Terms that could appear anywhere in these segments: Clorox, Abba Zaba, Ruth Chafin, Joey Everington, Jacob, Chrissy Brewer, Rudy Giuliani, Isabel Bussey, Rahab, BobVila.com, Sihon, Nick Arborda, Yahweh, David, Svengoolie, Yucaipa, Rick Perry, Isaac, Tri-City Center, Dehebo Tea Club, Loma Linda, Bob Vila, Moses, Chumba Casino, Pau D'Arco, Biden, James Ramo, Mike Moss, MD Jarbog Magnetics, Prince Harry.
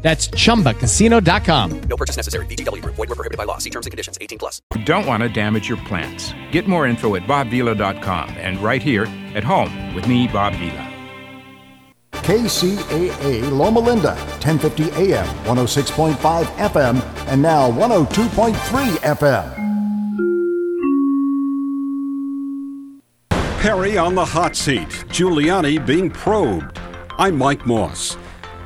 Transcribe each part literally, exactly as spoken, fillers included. That's chumba casino dot com. No purchase necessary. V G W Group. Void where prohibited by law. See terms and conditions. eighteen plus. You don't want to damage your plants. Get more info at bob vila dot com and right here at home with me, Bob Vila. K C A A Loma Linda, ten fifty A M, one oh six point five F M, and now one oh two point three F M. Perry on the hot seat. Giuliani being probed. I'm Mike Moss.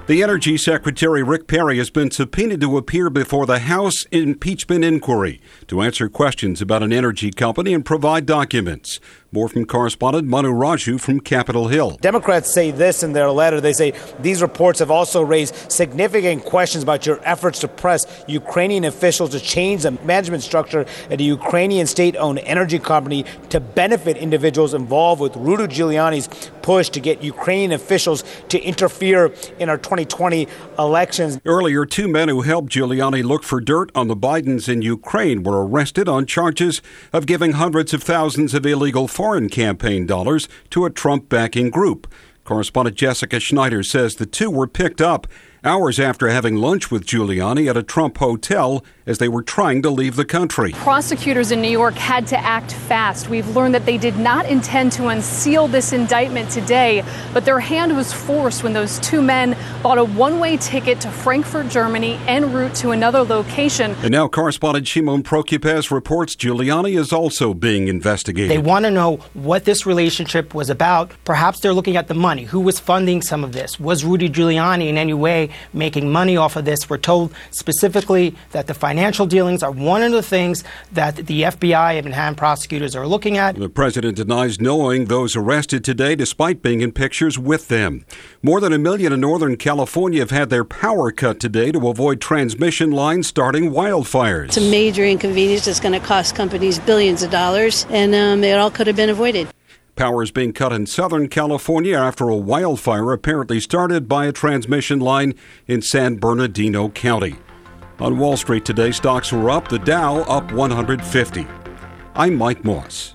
The Energy Secretary, Rick Perry, has been subpoenaed to appear before the House impeachment inquiry to answer questions about an energy company and provide documents. More from correspondent Manu Raju from Capitol Hill. Democrats say this in their letter. They say these reports have also raised significant questions about your efforts to press Ukrainian officials to change the management structure at a Ukrainian state-owned energy company to benefit individuals involved with Rudy Giuliani's push to get Ukrainian officials to interfere in our twenty twenty elections. Earlier, two men who helped Giuliani look for dirt on the Bidens in Ukraine were arrested on charges of giving hundreds of thousands of illegal foreigners foreign campaign dollars to a Trump-backing group. Correspondent Jessica Schneider says the two were picked up hours after having lunch with Giuliani at a Trump hotel as they were trying to leave the country. Prosecutors in New York had to act fast. We've learned that they did not intend to unseal this indictment today, but their hand was forced when those two men bought a one-way ticket to Frankfurt, Germany, en route to another location. And now correspondent Shimon Prokupecz reports Giuliani is also being investigated. They want to know what this relationship was about. Perhaps they're looking at the money. Who was funding some of this? Was Rudy Giuliani in any way making money off of this? We're told specifically that the financial dealings are one of the things that the F B I and Manhattan prosecutors are looking at. The president denies knowing those arrested today despite being in pictures with them. More than a million in Northern California have had their power cut today to avoid transmission lines starting wildfires. It's a major inconvenience that's going to cost companies billions of dollars, and um, it all could have been avoided. Power is being cut in Southern California after a wildfire apparently started by a transmission line in San Bernardino County. On Wall Street today, stocks were up, the Dow up one hundred fifty. I'm Mike Moss.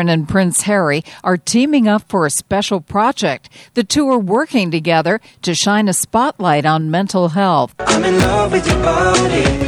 Karen and Prince Harry are teaming up for a special project. The two are working together to shine a spotlight on mental health. I'm in love with your body.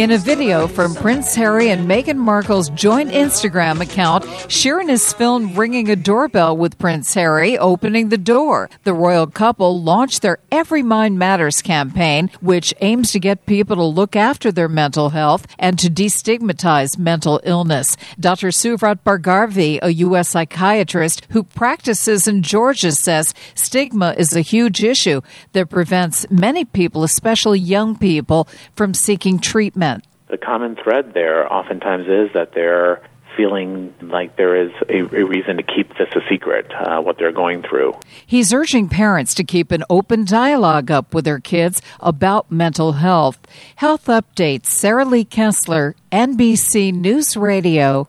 In a video from Prince Harry and Meghan Markle's joint Instagram account, Sharon is filmed ringing a doorbell with Prince Harry, opening the door. The royal couple launched their Every Mind Matters campaign, which aims to get people to look after their mental health and to destigmatize mental illness. Doctor Suvrat Bargarvi, a U S psychiatrist who practices in Georgia, says stigma is a huge issue that prevents many people, especially young people, from seeking treatment. The common thread there oftentimes is that they're feeling like there is a, a reason to keep this a secret, uh, what they're going through. He's urging parents to keep an open dialogue up with their kids about mental health. Health Updates, Sarah Lee Kessler, N B C News Radio.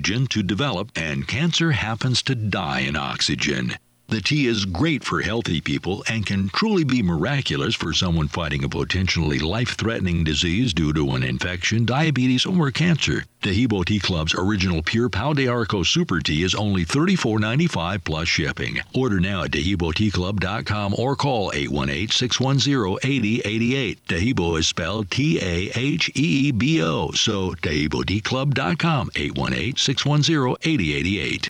to develop, and cancer happens to die in oxygen. The tea is great for healthy people and can truly be miraculous for someone fighting a potentially life-threatening disease due to an infection, diabetes, or cancer. The Dehebo Tea Club's original pure Pau D'Arco Super Tea is only thirty-four dollars and ninety-five cents plus shipping. Order now at dehebo tea club dot com or call eight one eight, six one zero, eight zero eight eight. Dehebo is spelled T A H E E B O, so dehebo tea club dot com, eight one eight, six one zero, eight zero eight eight.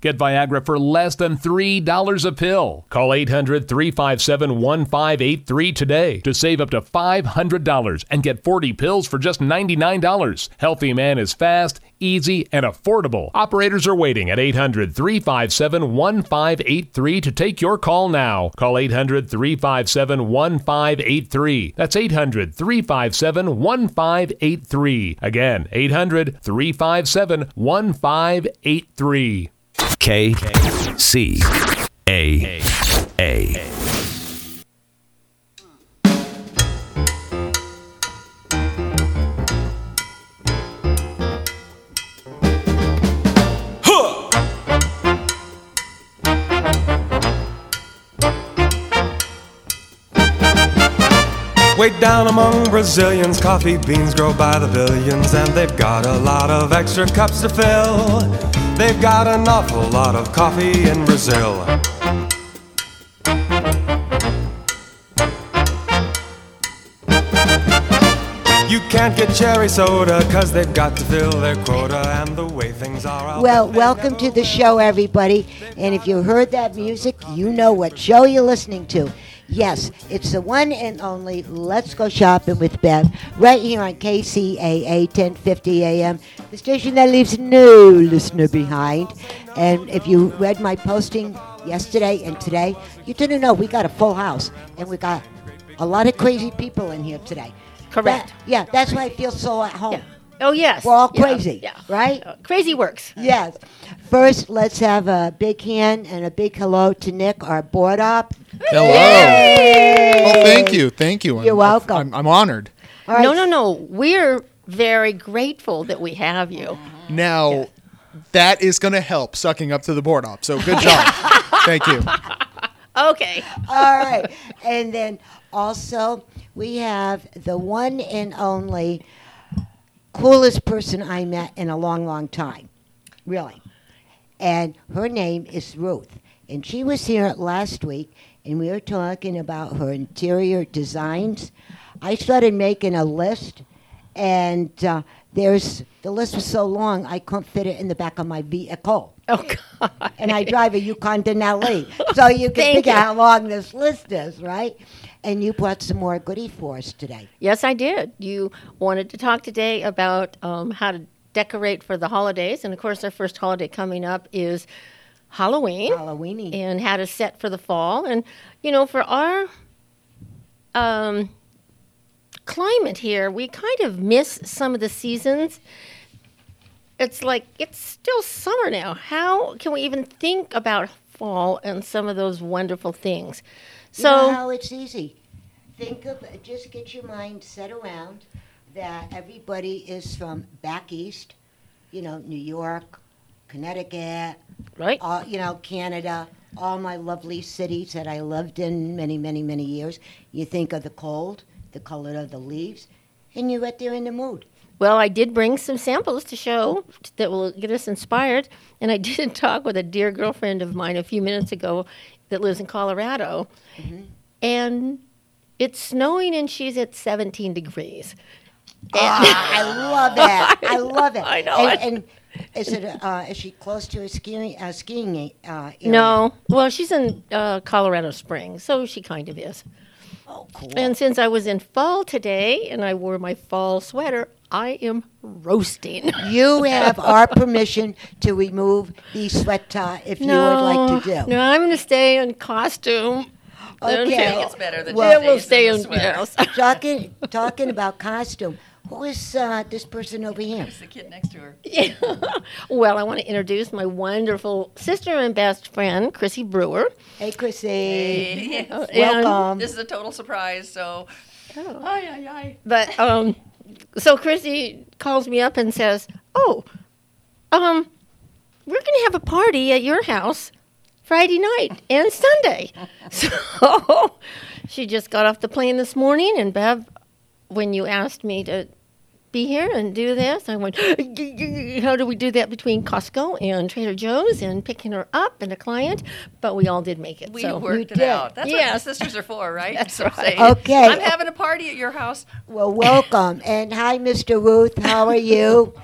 Get Viagra for less than three dollars a pill. Call eight hundred, three five seven, one five eight three today to save up to five hundred dollars and get forty pills for just ninety-nine dollars. Healthy Man is fast, easy, and affordable. Operators are waiting at eight hundred, three five seven, one five eight three to take your call now. Call eight hundred, three five seven, one five eight three. That's eight hundred, three five seven, one five eight three. Again, eight hundred, three five seven, one five eight three. K C A A. Way down among Brazilians, coffee beans grow by the billions, and they've got a lot of extra cups to fill. They've got an awful lot of coffee in Brazil. You can't get cherry soda, cause they've got to fill their quota, and the way things are out. Well, welcome to the show, everybody. And if you heard that music, you know what show you're listening to. Yes, it's the one and only Let's Go Shopping with Beth, right here on K C A A ten fifty A M, the station that leaves no listener behind. And if you read my posting yesterday and today, you didn't know we got a full house, and we got a lot of crazy people in here today. Correct. That, yeah, that's why I feel so at home. Yeah. Oh, yes. We're all crazy, yeah. Yeah. Right? Uh, crazy works. Yes. First, let's have a big hand and a big hello to Nick, our board op. Hello. Yay! Well, thank you. Thank you. I'm, You're welcome. I'm, I'm honored. All right. No, no, no. We're very grateful that we have you. Now, yeah. That is going to help sucking up to the board op. So good job. Thank you. Okay. All right. And then also, we have the one and only coolest person I met in a long, long time, really. And her name is Ruth. And she was here last week, and we were talking about her interior designs. I started making a list, and uh, there's the list was so long I couldn't fit it in the back of my vehicle. Oh God! And I drive a Yukon Denali, so you can figure out how long this list is, right? And you brought some more goodie for us today. Yes, I did. You wanted to talk today about um, how to decorate for the holidays, and of course, our first holiday coming up is Halloween. Halloweeny. And how to set for the fall, and you know, for our um, climate here, we kind of miss some of the seasons. It's like, it's still summer now. How can we even think about fall and some of those wonderful things? So, you know how it's easy. Think of, just get your mind set around that everybody is from back east, you know, New York, Connecticut, right? All, you know, Canada, all my lovely cities that I lived in many, many, many years. You think of the cold, the color of the leaves, and you're right there in the mood. Well, I did bring some samples to show that will get us inspired, and I did talk with a dear girlfriend of mine a few minutes ago that lives in Colorado, mm-hmm. and it's snowing, and she's at seventeen degrees. Oh, I love that. I love it. I know. And, it. and is, it, uh, is she close to a skiing, uh, skiing uh, area? No. Well, she's in uh, Colorado Springs, so she kind of is. Oh, cool. And since I was in fall today and I wore my fall sweater, I am roasting. You have our permission to remove the sweat tie if no, you would like to do. No, I'm going to stay in costume. Okay. It's better than well, we'll stay in house. Talking, talking about costume, who is uh, this person over here? Who's the kid next to her? Yeah. Well, I want to introduce my wonderful sister and best friend, Chrissy Brewer. Hey, Chrissy. Hey. Welcome. And this is a total surprise, so... Oh. Hi, hi, hi. But, um... So Chrissy calls me up and says, oh, um, we're going to have a party at your house Friday night and Sunday. So she just got off the plane this morning, and Bev, when you asked me to be here and do this, I went, how do we do that between Costco and Trader Joe's and picking her up and a client? But we all did make it. We so. worked we it did. out. That's yeah. what the sisters are for, right? That's right. Okay. I'm having a party at your house. Well, welcome. And hi, Mister Ruth. How are you?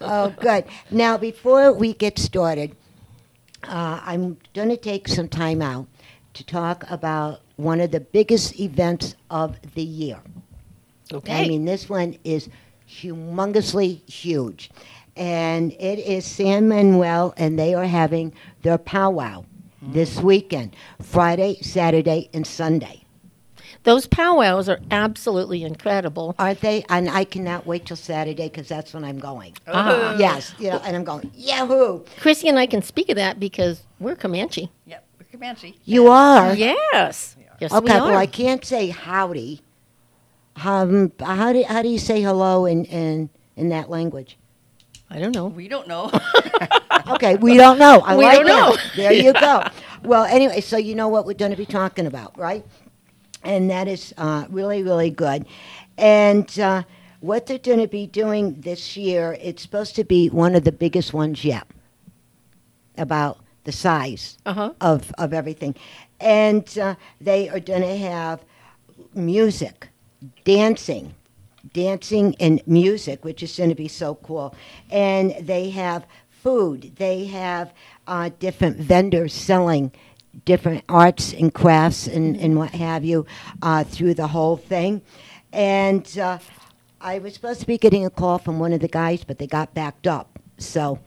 Oh, good. Now, before we get started, uh, I'm going to take some time out to talk about one of the biggest events of the year. Okay. I mean, this one is humongously huge, and it is San Manuel, and they are having their powwow mm-hmm. this weekend, Friday, Saturday, and Sunday. Those powwows are absolutely incredible, aren't they? And I cannot wait till Saturday because that's when I'm going. Uh-huh. Yes, you know, and I'm going. Yahoo! Chrissy and I can speak of that because we're Comanche. Yep, we're Comanche. You are. Yes. Yes, okay, we are. Well, I can't say howdy. Um, how do how do you say hello in, in, in that language? I don't know. We don't know. Okay, we don't know. I we like don't that. know. There yeah. you go. Well, anyway, so you know what we're going to be talking about, right? And that is uh, really, really good. And uh, what they're going to be doing this year, it's supposed to be one of the biggest ones yet about the size uh-huh. of, of everything. And uh, they are going to have music. Dancing, dancing and music, which is going to be so cool. And they have food. They have uh, different vendors selling different arts and crafts and, and what have you uh, through the whole thing. And uh, I was supposed to be getting a call from one of the guys, but they got backed up. So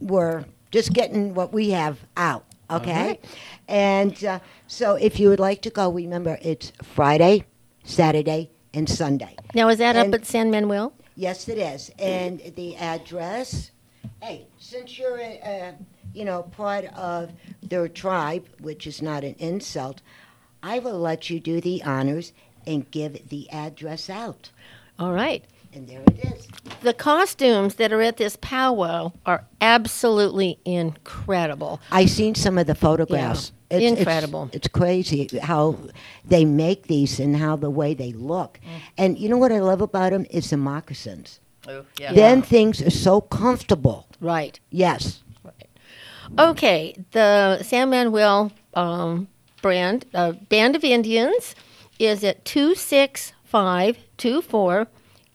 we're just getting what we have out, okay? Okay. And uh, so if you would like to go, remember it's Friday, Saturday, and Sunday. Now, is that and up at San Manuel? Yes, it is. And the address, hey, since you're, uh, you know, part of their tribe, which is not an insult, I will let you do the honors and give the address out. All right. And there it is. The costumes that are at this powwow are absolutely incredible. I've seen some of the photographs. Yeah. It's incredible. It's, it's crazy how they make these and how the way they look. Mm. And you know what I love about them is the moccasins. Oh, yeah. Then yeah. things are so comfortable. Right. Yes. Right. Okay. The San Manuel um, brand, uh, Band of Indians, is at two six five two four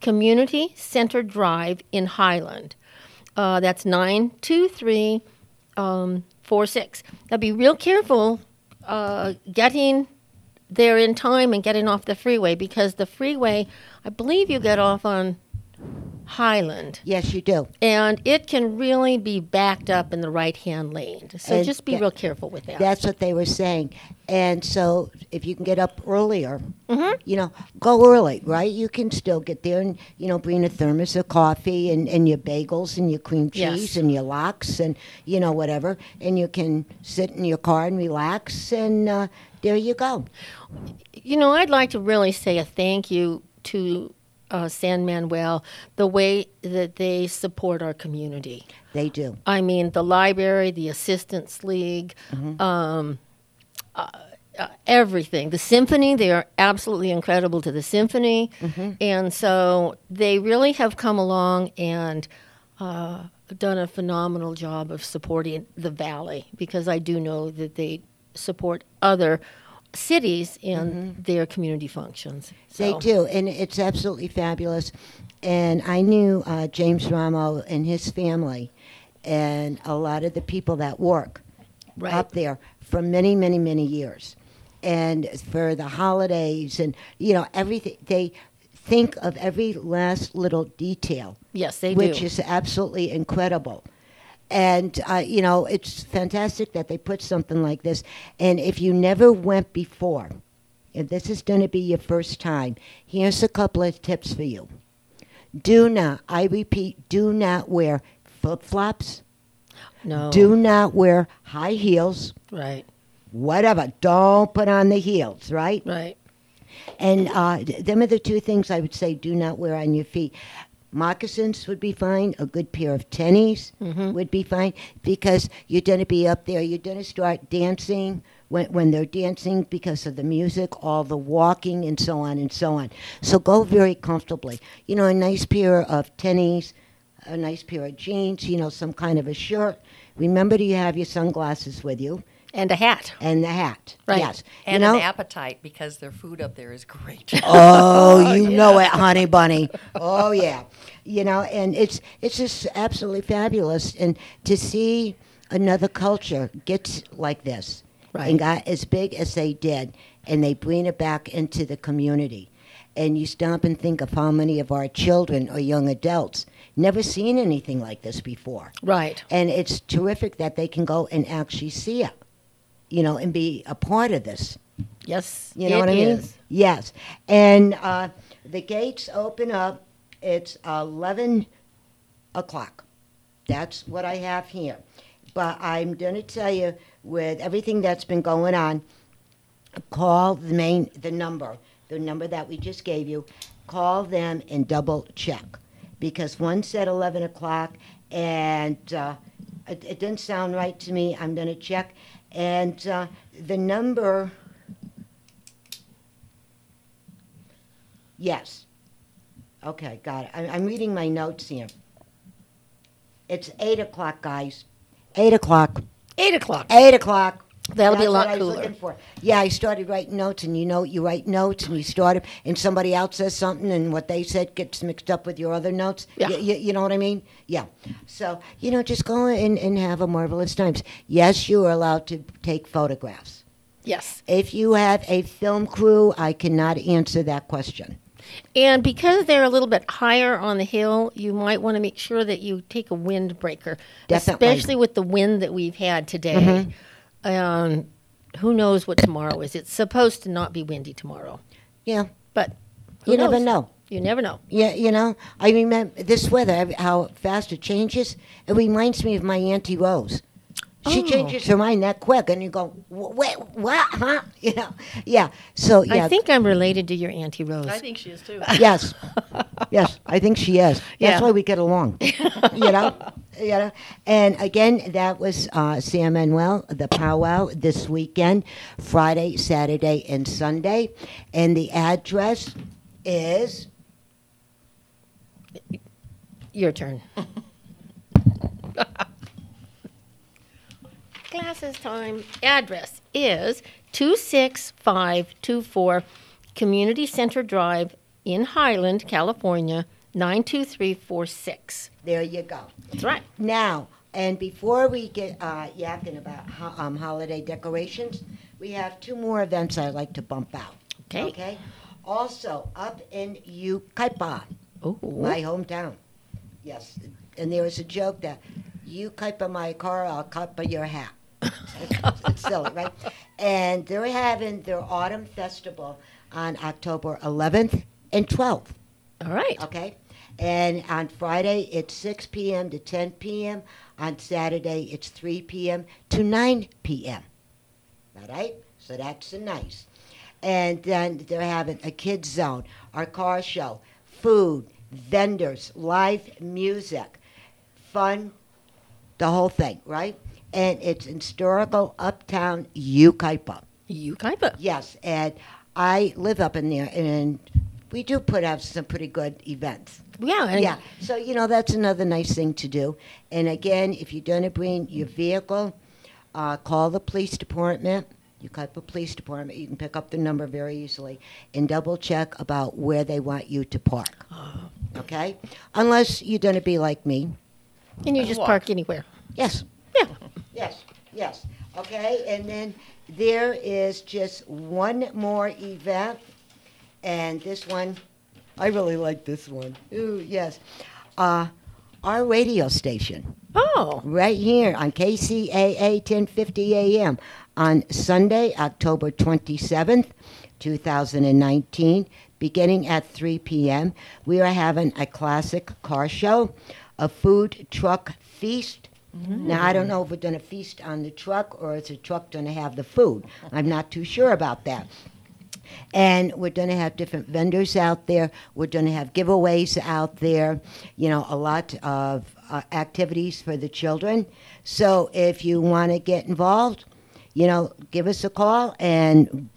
Community Center Drive in Highland. Uh, that's nine two three, four six. Um, now be real careful uh, getting there in time and getting off the freeway, because the freeway, I believe you get off on Highland. Yes, you do. And it can really be backed up in the right-hand lane. So and just be that, real careful with that. That's what they were saying. And so if you can get up earlier, mm-hmm. you know, go early, right? You can still get there and, you know, bring a thermos of coffee and, and your bagels and your cream cheese yes. and your lox and, you know, whatever. And you can sit in your car and relax, and uh, there you go. You know, I'd like to really say a thank you to Uh, San Manuel, the way that they support our community. They do. I mean, the library, the Assistance League, mm-hmm. um, uh, uh, everything. The symphony, they are absolutely incredible to the symphony. Mm-hmm. And so they really have come along and uh, done a phenomenal job of supporting the Valley, because I do know that they support other cities and mm-hmm. their community functions. So. They do, and it's absolutely fabulous. And I knew uh, James Ramo and his family and a lot of the people that work right. up there for many, many, many years. And for the holidays and, you know, everything, they think of every last little detail. Yes, they which do. Which is absolutely incredible. And, uh, you know, it's fantastic that they put something like this. And if you never went before, if this is going to be your first time, here's a couple of tips for you. Do not, I repeat, do not wear flip-flops. No. Do not wear high heels. Right. Whatever. Don't put on the heels, right? Right. And uh, them are the two things I would say do not wear on your feet. Moccasins would be fine. A good pair of tennies mm-hmm. would be fine, because you're going to be up there. You're going to start dancing when when they're dancing because of the music, all the walking, and so on and so on. So go very comfortably. You know, a nice pair of tennies, a nice pair of jeans, you know, some kind of a shirt. Remember to have your sunglasses with you. And a hat. And a hat. Right. Yes. And you know, an appetite, because their food up there is great. Oh, you yeah. know it, honey bunny. Oh, yeah. You know, and it's it's just absolutely fabulous. And to see another culture gets like this. Right. And got as big as they did, and they bring it back into the community. And you stop and think of how many of our children or young adults never seen anything like this before. Right. And it's terrific that they can go and actually see it. You know, and be a part of this. Yes, you know what I mean? Is. Yes. And uh, the gates open up. It's eleven o'clock. That's what I have here. But I'm going to tell you, with everything that's been going on, call the main, the number, the number that we just gave you. Call them and double check. Because one said eleven o'clock, and uh, it, it didn't sound right to me. I'm going to check. And uh, the number, yes. Okay, got it. I, I'm reading my notes here. It's eight o'clock, guys. eight o'clock. eight o'clock. eight o'clock. That'll That's be a lot what cooler. I was looking for. Yeah, I started writing notes, and you know, you write notes, and you start it, and somebody else says something, and what they said gets mixed up with your other notes. Yeah. Y- y- you know what I mean? Yeah. So, you know, just go in and have a marvelous time. Yes, you are allowed to take photographs. Yes. If you have a film crew, I cannot answer that question. And because they're a little bit higher on the hill, you might want to make sure that you take a windbreaker, Definitely. Especially with the wind that we've had today. Mm-hmm. Um, who knows what tomorrow is? It's supposed to not be windy tomorrow. Yeah, but you knows? never know. You never know. Yeah, you know. I remember this weather, how fast it changes. It reminds me of my Auntie Rose. She oh. changes her mind that quick, and you go, wait, what? Huh? You know? Yeah. So yeah. I think I'm related to your Auntie Rose. I think she is too. Yes. Yes, I think she is. That's yeah. why we get along. You know. You know, and again, that was uh, San Manuel, the powwow this weekend, Friday, Saturday, and Sunday. And the address is... Your turn. Classes time. Address is two six five two four Community Center Drive in Highland, California, nine two three four six. There you go. That's right. Now, and before we get uh, yakking about ho- um, holiday decorations, we have two more events I'd like to bump out. Okay. Okay. Also, up in Yucaipa, ooh, my hometown. Yes. And there was a joke that, you Yucaipa my car, I'll Kaipa your hat. It's, it's silly, right? And they're having their autumn festival on October eleventh and twelfth. All right. Okay. And on Friday, it's six p.m. to ten p.m. On Saturday, it's three p.m. to nine p.m. All right? So that's nice. And then they're having a kids zone, our car show, food, vendors, live music, fun, the whole thing, right? And it's historical uptown Yucaipa. Yucaipa. Yes, and I live up in there, and we do put out some pretty good events. Yeah. Yeah, so, you know, that's another nice thing to do. And, again, if you're going to bring your vehicle, uh, call the police department, Yucaipa Police Department. You can pick up the number very easily and double-check about where they want you to park, okay? Unless you're going to be like me. And you just walk. Park anywhere. Yes. Yeah. Yes, yes. Okay, and then there is just one more event, and this one, I really like this one. Ooh, yes. Uh, our radio station. Oh. Right here on K C A A ten fifty a.m. on Sunday, October twenty-seventh, twenty nineteen, beginning at three p.m., we are having a classic car show, a food truck feast. Mm-hmm. Now, I don't know if we're going to feast on the truck or is the truck going to have the food. I'm not too sure about that. And we're going to have different vendors out there. We're going to have giveaways out there, you know, a lot of uh, activities for the children. So if you want to get involved, you know, give us a call and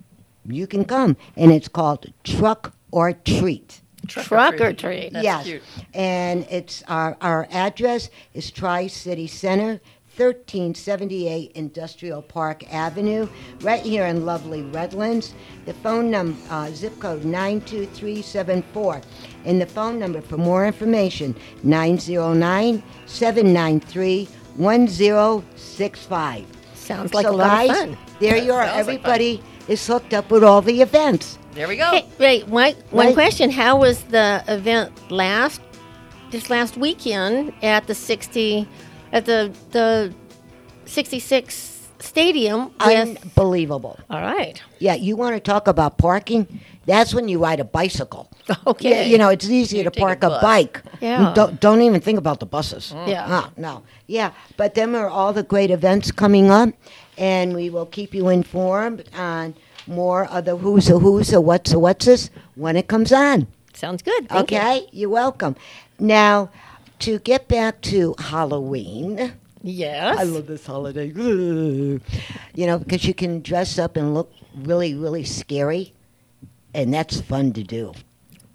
you can come. And it's called Truck or Treat. Truck, Truck or Treat. That's yes. Cute. And it's our, our address is Tri-City Center, thirteen seventy-eight Industrial Park Avenue, right here in lovely Redlands. The phone number, uh, zip code nine two three seven four. And the phone number for more information, nine zero nine, seven nine three, one zero six five. Sounds like so a lot guys, of fun. There you are. Everybody like is hooked up with all the events. There we go. Hey, wait, one, one right. question. How was the event last, this last weekend at the sixty, at the, the sixty-six stadium? Unbelievable. All right. Yeah, you want to talk about parking? That's when you ride a bicycle. Okay. You, you know, it's easier you to park a, a bike. Yeah. Don't, don't even think about the buses. Mm. Yeah. Ah, no. Yeah, but then there are all the great events coming up, and we will keep you informed on more of the who's a who's a what's a what's this when it comes on. Sounds good. Thank okay, you. You're welcome. Now, to get back to Halloween. Yes. I love this holiday. You know, because you can dress up and look really, really scary, and that's fun to do.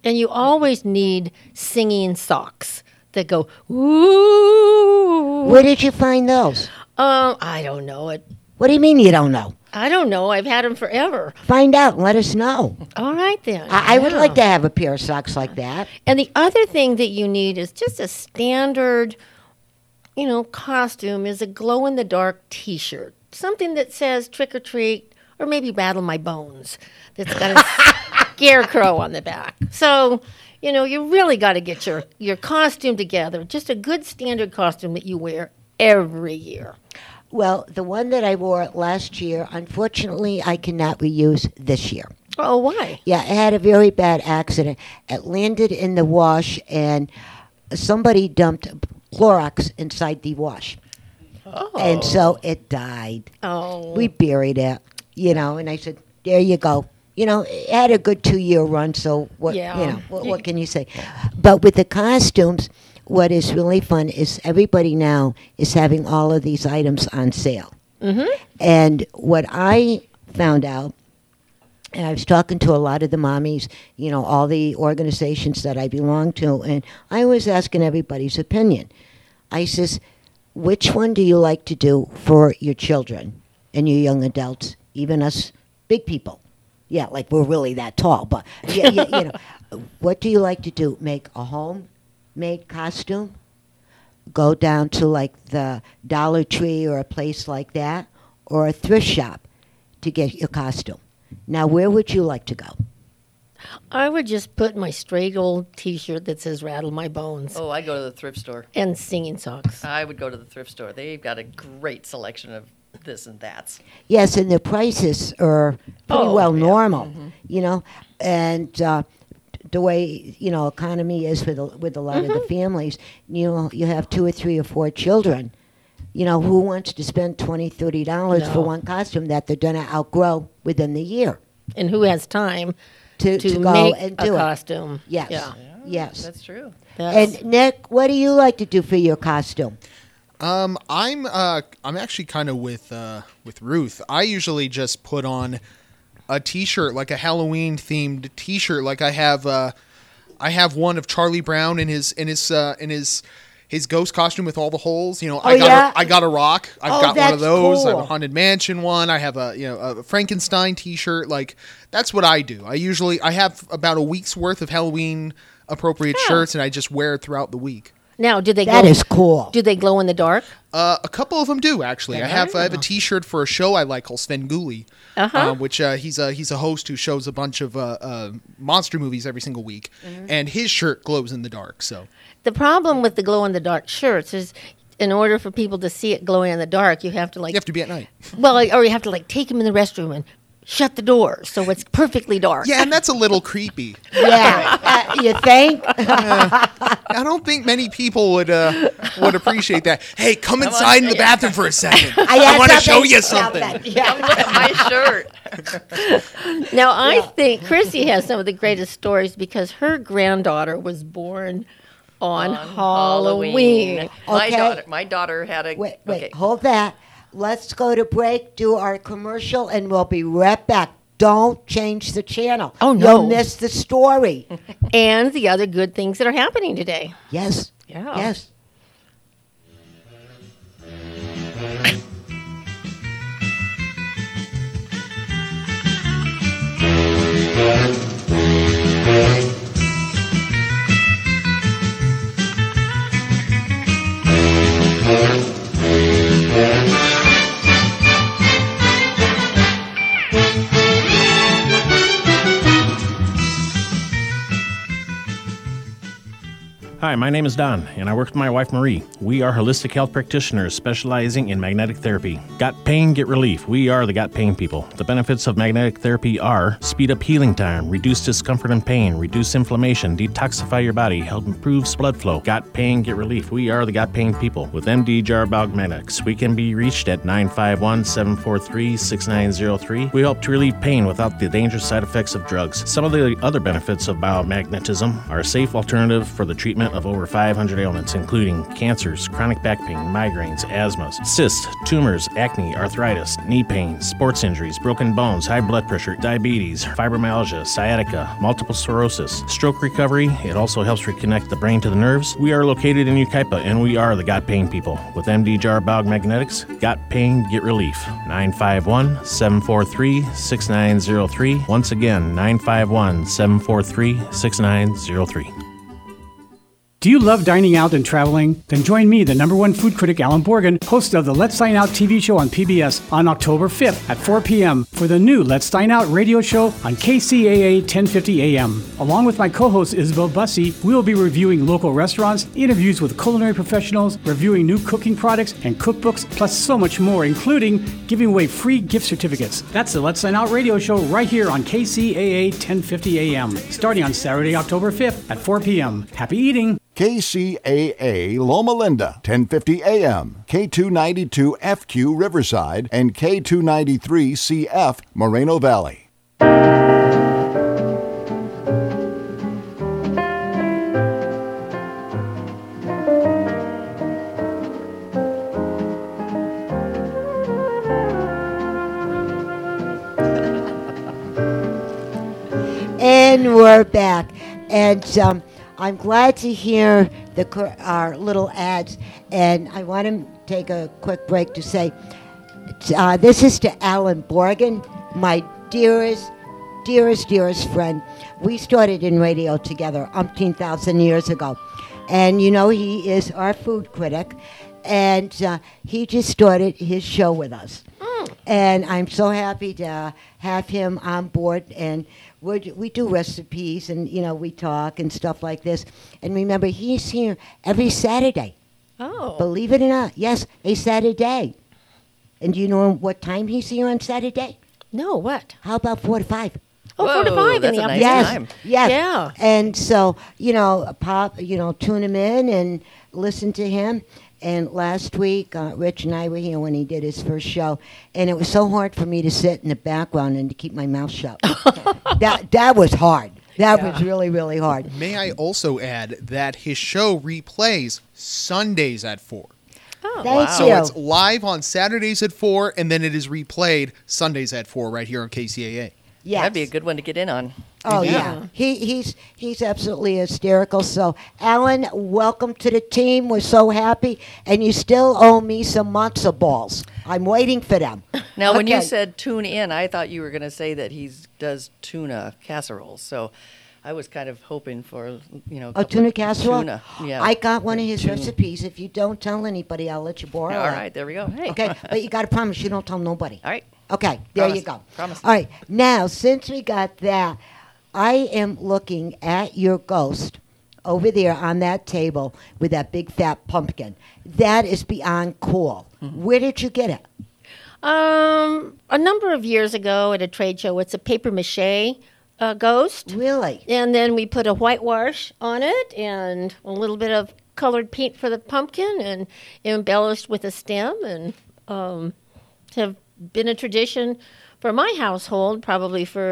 And you always need singing socks that go, ooh. Where did you find those? Um, I don't know. It. What do you mean you don't know? I don't know. I've had them forever. Find out and let us know. All right, then. I, I yeah. would like to have a pair of socks like that. And the other thing that you need is just a standard, you know, costume is a glow-in-the-dark T-shirt. Something that says trick or treat or maybe rattle my bones. That's got a scarecrow on the back. So, you know, you really got to get your, your costume together. Just a good standard costume that you wear every year. Well, the one that I wore last year, unfortunately, I cannot reuse this year. Oh, why? Yeah, I had a very bad accident. It landed in the wash, and somebody dumped Clorox inside the wash. Oh. And so it died. Oh. We buried it, you know, and I said, there you go. You know, it had a good two-year run, so what, yeah. you know, what, what can you say? But with the costumes, what is really fun is everybody now is having all of these items on sale. Mm-hmm. And what I found out, and I was talking to a lot of the mommies, you know, all the organizations that I belong to, and I was asking everybody's opinion. I says, which one do you like to do for your children and your young adults, even us big people? Yeah, like we're really that tall. But, you, you, you know, what do you like to do? Make a homemade costume? Go down to, like, the Dollar Tree or a place like that, or a thrift shop to get your costume. Now, where would you like to go? I would just put my straight old T-shirt that says Rattle My Bones. Oh, I go to the thrift store. And singing socks. I would go to the thrift store. They've got a great selection of this and that's. Yes, and the prices are pretty oh, well yeah. normal, mm-hmm. you know. And uh, the way, you know, economy is with, with a lot mm-hmm. of the families, you know, you have two or three or four children. You know, who wants to spend twenty dollars, thirty dollars no. for one costume that they're going to outgrow within the year? And who has time? To, to, to go make and do a costume. Yes. Yeah. Yeah, yes. That's true. That's and Nick, what do you like to do for your costume? Um, I'm uh, I'm actually kind of with uh, with Ruth. I usually just put on a T-shirt, like a Halloween themed T-shirt. Like I have uh, I have one of Charlie Brown in his in his uh, in his his ghost costume with all the holes. You know, oh, I got yeah? a, I got a rock. I've oh, got one of those. Cool. I have a Haunted Mansion one. I have a you know a Frankenstein T-shirt. Like. That's what I do. I usually, I have about a week's worth of Halloween appropriate yeah. shirts, and I just wear it throughout the week. Now, do they glow? That is cool. Do they glow in the dark? Uh, a couple of them do, actually. They I have I have a T-shirt for a show I like called Svengoolie, uh-huh. uh, which uh, he's a he's a host who shows a bunch of uh, uh, monster movies every single week, mm-hmm. and his shirt glows in the dark. So the problem with the glow-in-the-dark shirts is, in order for people to see it glowing in the dark, you have to like... You have to be at night. Well, or you have to like take them in the restroom and... Shut the door so it's perfectly dark. Yeah, and that's a little creepy. Yeah, uh, you think? uh, I don't think many people would uh, would appreciate that. Hey, come, come inside on, in the yeah. bathroom for a second. I, I want to show you something. Yeah. Come look at my shirt. Now, I yeah. think Chrissy has some of the greatest stories because her granddaughter was born on, on Halloween. Halloween. Okay. My daughter, my daughter had a... Wait, wait, okay. hold that. Let's go to break, do our commercial, and we'll be right back. Don't change the channel. Oh, no. You'll miss the story. And the other good things that are happening today. Yes. Yeah. Yes. Hi, my name is Don, and I work with my wife, Marie. We are holistic health practitioners specializing in magnetic therapy. Got pain, get relief. We are the Got Pain people. The benefits of magnetic therapy are speed up healing time, reduce discomfort and pain, reduce inflammation, detoxify your body, help improve blood flow. Got pain, get relief. We are the Got Pain people. With M D Jarbog Magnetics, we can be reached at nine five one, seven four three, six nine zero three. We help to relieve pain without the dangerous side effects of drugs. Some of the other benefits of biomagnetism are a safe alternative for the treatment of over five hundred ailments, including cancers, chronic back pain, migraines, asthmas, cysts, tumors, acne, arthritis, knee pain, sports injuries, broken bones, high blood pressure, diabetes, fibromyalgia, sciatica, multiple sclerosis, stroke recovery. It also helps reconnect the brain to the nerves. We are located in Yucaipa, and we are the Got Pain people. With M D Jarbog Magnetics, Got Pain, Get Relief. nine five one, seven four three, six nine zero three. Once again, nine five one, seven four three, six nine zero three. Do you love dining out and traveling? Then join me, the number one food critic Alan Borgen, host of the Let's Dine Out T V show on P B S on October fifth at four p.m. for the new Let's Dine Out radio show on K C A A ten fifty a.m. Along with my co-host Isabel Bussey, we will be reviewing local restaurants, interviews with culinary professionals, reviewing new cooking products and cookbooks, plus so much more, including giving away free gift certificates. That's the Let's Dine Out radio show right here on K C A A ten fifty a.m. starting on Saturday, October fifth at four p.m. Happy eating! K C A A Loma Linda, ten fifty a.m., K two ninety-two F Q Riverside, and K two ninety-three C F Moreno Valley. And we're back. And, um, I'm glad to hear the, our little ads, and I want to take a quick break to say uh, this is to Alan Borgen, my dearest, dearest, dearest friend. We started in radio together umpteen thousand years ago. And, you know, he is our food critic. And uh, he just started his show with us. Mm. And I'm so happy to have him on board. And we're, we do recipes and, you know, we talk and stuff like this. And remember, he's here every Saturday. Oh. Believe it or not. Yes, a Saturday. And do you know what time he's here on Saturday? No, what? How about four to five? Oh, whoa, four to five in the afternoon. Yes, yes. Yeah. And so, you know, pop, you know, tune him in and listen to him. And last week, uh, Rich and I were here when he did his first show, and it was so hard for me to sit in the background and to keep my mouth shut. that that was hard. That yeah. was really, really hard. May I also add that his show replays Sundays at four. Oh, wow. Thank you. So it's live on Saturdays at four, and then it is replayed Sundays at four right here on K C A A. Yes. That'd be a good one to get in on. Oh, yeah. yeah. He, he's he's absolutely hysterical. So, Alan, welcome to the team. We're so happy. And you still owe me some matzo balls. I'm waiting for them. Now, okay. When you said tune in, I thought you were going to say that he does tuna casseroles. So I was kind of hoping for, you know. A oh, tuna casserole? Tuna. Yeah. I got one of his tuna. recipes. If you don't tell anybody, I'll let you borrow it. All right. There we go. Hey. Okay. But you got to promise you don't tell nobody. All right. Okay. There promise. you go. Promise. All right. Now, since we got that, I am looking at your ghost over there on that table with that big fat pumpkin. That is beyond cool. Mm-hmm. Where did you get it? Um, a number of years ago at a trade show. It's a paper mache uh, ghost. Really? And then we put a whitewash on it and a little bit of colored paint for the pumpkin and embellished with a stem, and um, have been a tradition for my household, probably for...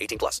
eighteen plus.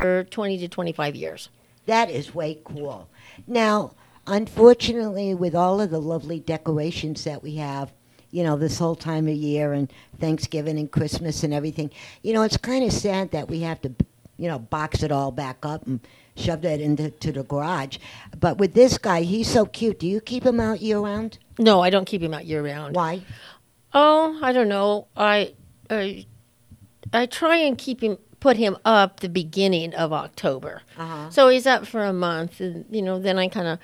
For twenty to twenty-five years. That is way cool. Now, unfortunately, with all of the lovely decorations that we have, you know, this whole time of year and Thanksgiving and Christmas and everything. You know, it's kind of sad that we have to, you know, box it all back up and shove that into to the garage. But with this guy, he's so cute. Do you keep him out year-round? No, I don't keep him out year-round. Why? Oh, I don't know. I, I, I try and keep him, put him up the beginning of October. Uh-huh. So he's up for a month. And, you know, then I kind of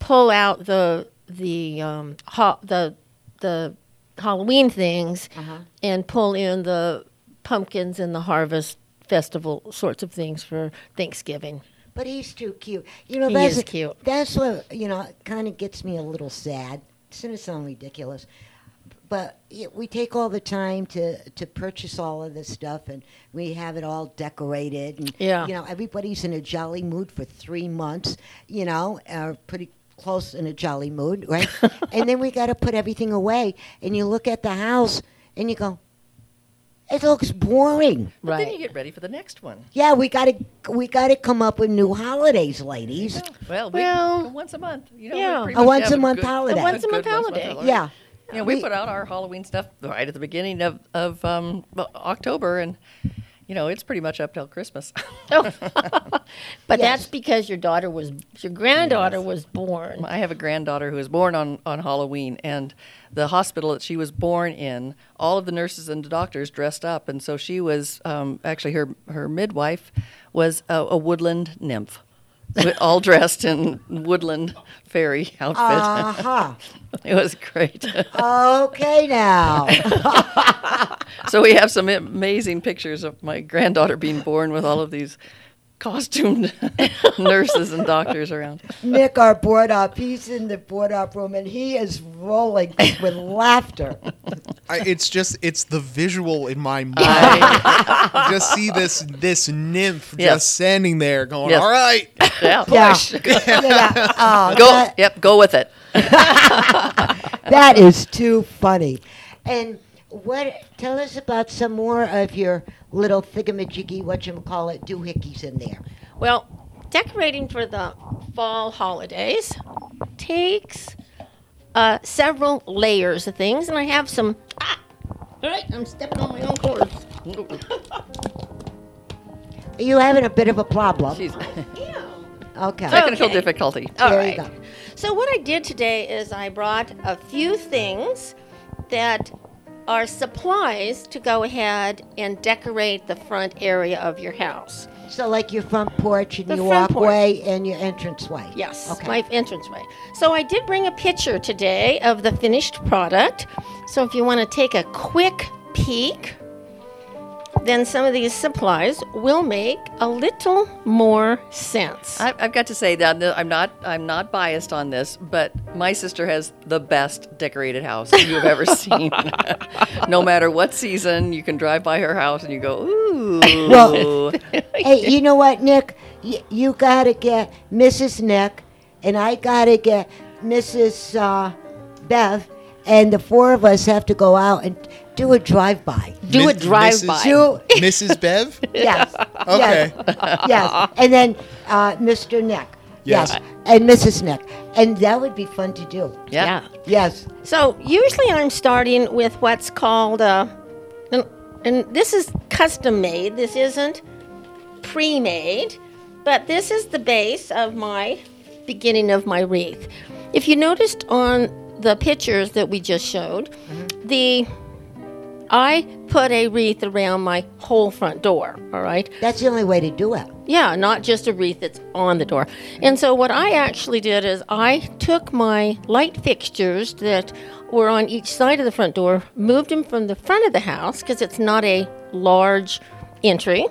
pull out the, the, um, ho- the, the, Halloween things, uh-huh. and pull in the pumpkins and the harvest festival sorts of things for Thanksgiving. But he's too cute. You know, he that's is cute. That's what, you know, kind of gets me a little sad. It's going to sound ridiculous. But we take all the time to, to purchase all of this stuff, and we have it all decorated. And, yeah. You know, everybody's in a jolly mood for three months, you know, uh, pretty close in a jolly mood, right? And then we got to put everything away. And you look at the house and you go, it looks boring. But right. Then you get ready for the next one. Yeah, we got to we got to come up with new holidays, ladies. Yeah. Well, we, well, once a month. You know, yeah, a once a month good, holiday. A once a month holiday. Yeah. Yeah, we, we put out our Halloween stuff right at the beginning of of um, October, and you know, it's pretty much up till Christmas. Oh. But yes. That's because your daughter was, your granddaughter yes. was born. I have a granddaughter who was born on, on Halloween, and the hospital that she was born in, all of the nurses and the doctors dressed up, and so she was, um, actually her, her midwife was a, a woodland nymph, all dressed in woodland fairy outfit. Uh-huh. It was great. Okay now. So we have some amazing pictures of my granddaughter being born with all of these costumed nurses and doctors around. Nick, our board op, he's in the board op room, and he is rolling with laughter. I, it's just, it's the visual in my mind. I just see this this nymph yes. just standing there going, yes. all right. Yeah. Push. Yeah. yeah. Oh, go, that, yep, go with it. That is too funny. And what? Tell us about some more of your little thingamajiggy, whatchamacallit, doohickeys in there. Well, decorating for the fall holidays takes uh, several layers of things, and I have some. Ah, all right, I'm stepping on my own cords. Are you having a bit of a problem? She's yeah. Okay. Technical okay. difficulty. All there right. You go. So what I did today is I brought a few things that are supplies to go ahead and decorate the front area of your house. So like your front porch and the your walkway porch. And your entranceway. Yes, okay. My entranceway. So I did bring a picture today of the finished product. So if you want to take a quick peek, then some of these supplies will make a little more sense. I, I've got to say that I'm not I'm not biased on this, but my sister has the best decorated house you've ever seen. No matter what season, you can drive by her house and you go, ooh. Well, hey, you know what, Nick? Y- you got to get Missus Nick, and I got to get Missus Uh, Bev, and the four of us have to go out and do a drive-by. Do a drive-by. Missus Bev? Yes. Okay. Yes. yes. And then uh, Mister Nick. Yes. yes. And Missus Nick. And that would be fun to do. Yep. Yeah. Yes. So usually I'm starting with what's called, uh, and, and this is custom-made. This isn't pre-made. But this is the base of my beginning of my wreath. If you noticed on the pictures that we just showed, mm-hmm. the... I put a wreath around my whole front door, all right? That's the only way to do it. Yeah, not just a wreath that's on the door. And so what I actually did is I took my light fixtures that were on each side of the front door, moved them from the front of the house because it's not a large entry,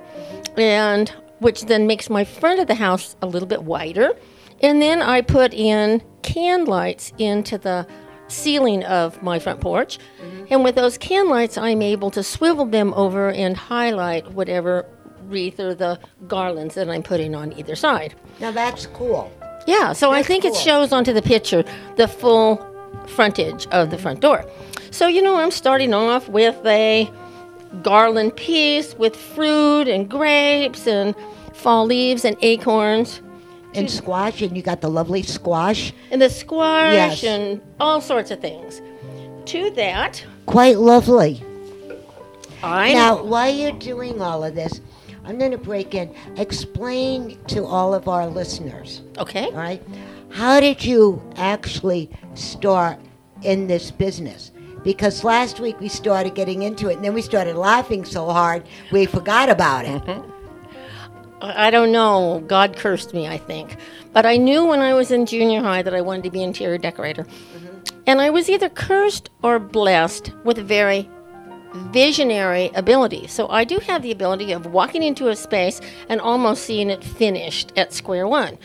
and which then makes my front of the house a little bit wider. And then I put in can lights into the ceiling of my front porch, mm-hmm. and with those can lights I'm able to swivel them over and highlight whatever wreath or the garlands that I'm putting on either side. Now that's cool. Yeah, so that's I think cool. It shows onto the picture the full frontage of the front door. So you know, I'm starting off with a garland piece with fruit and grapes and fall leaves and acorns. And squash, and you got the lovely squash. And the squash, yes. And all sorts of things. To that. Quite lovely. I now, know. While you're doing all of this, I'm going to break in. Explain to all of our listeners. Okay. All right. How did you actually start in this business? Because last week we started getting into it, and then we started laughing so hard we forgot about it. Mm-hmm. I don't know. God cursed me, I think. But I knew when I was in junior high that I wanted to be an interior decorator. Mm-hmm. And I was either cursed or blessed with very visionary ability. So I do have the ability of walking into a space and almost seeing it finished at square one.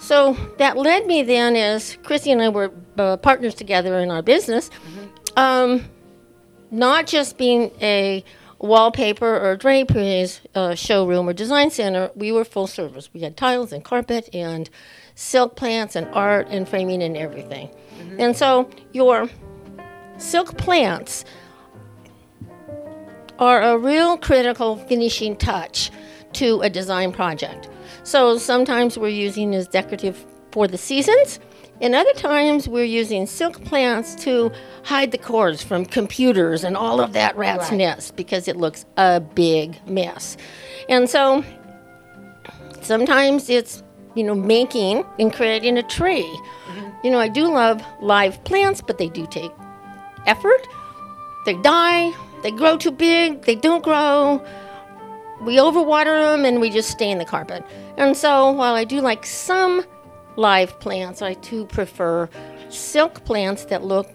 So that led me then, as Chrissy and I were uh, partners together in our business, mm-hmm. um, not just being a wallpaper or draperies uh, showroom or design center, we were full service. We had tiles and carpet and silk plants and art and framing and everything. Mm-hmm. And so your silk plants are a real critical finishing touch to a design project. So sometimes we're using as decorative for the seasons, and other times we're using silk plants to hide the cords from computers and all of that rat's right. nest because it looks a big mess. And so sometimes it's, you know, making and creating a tree. Mm-hmm. You know, I do love live plants, but they do take effort. They die, they grow too big, they don't grow. We overwater them and we just stain the carpet. And so while I do like some live plants, I too prefer silk plants that look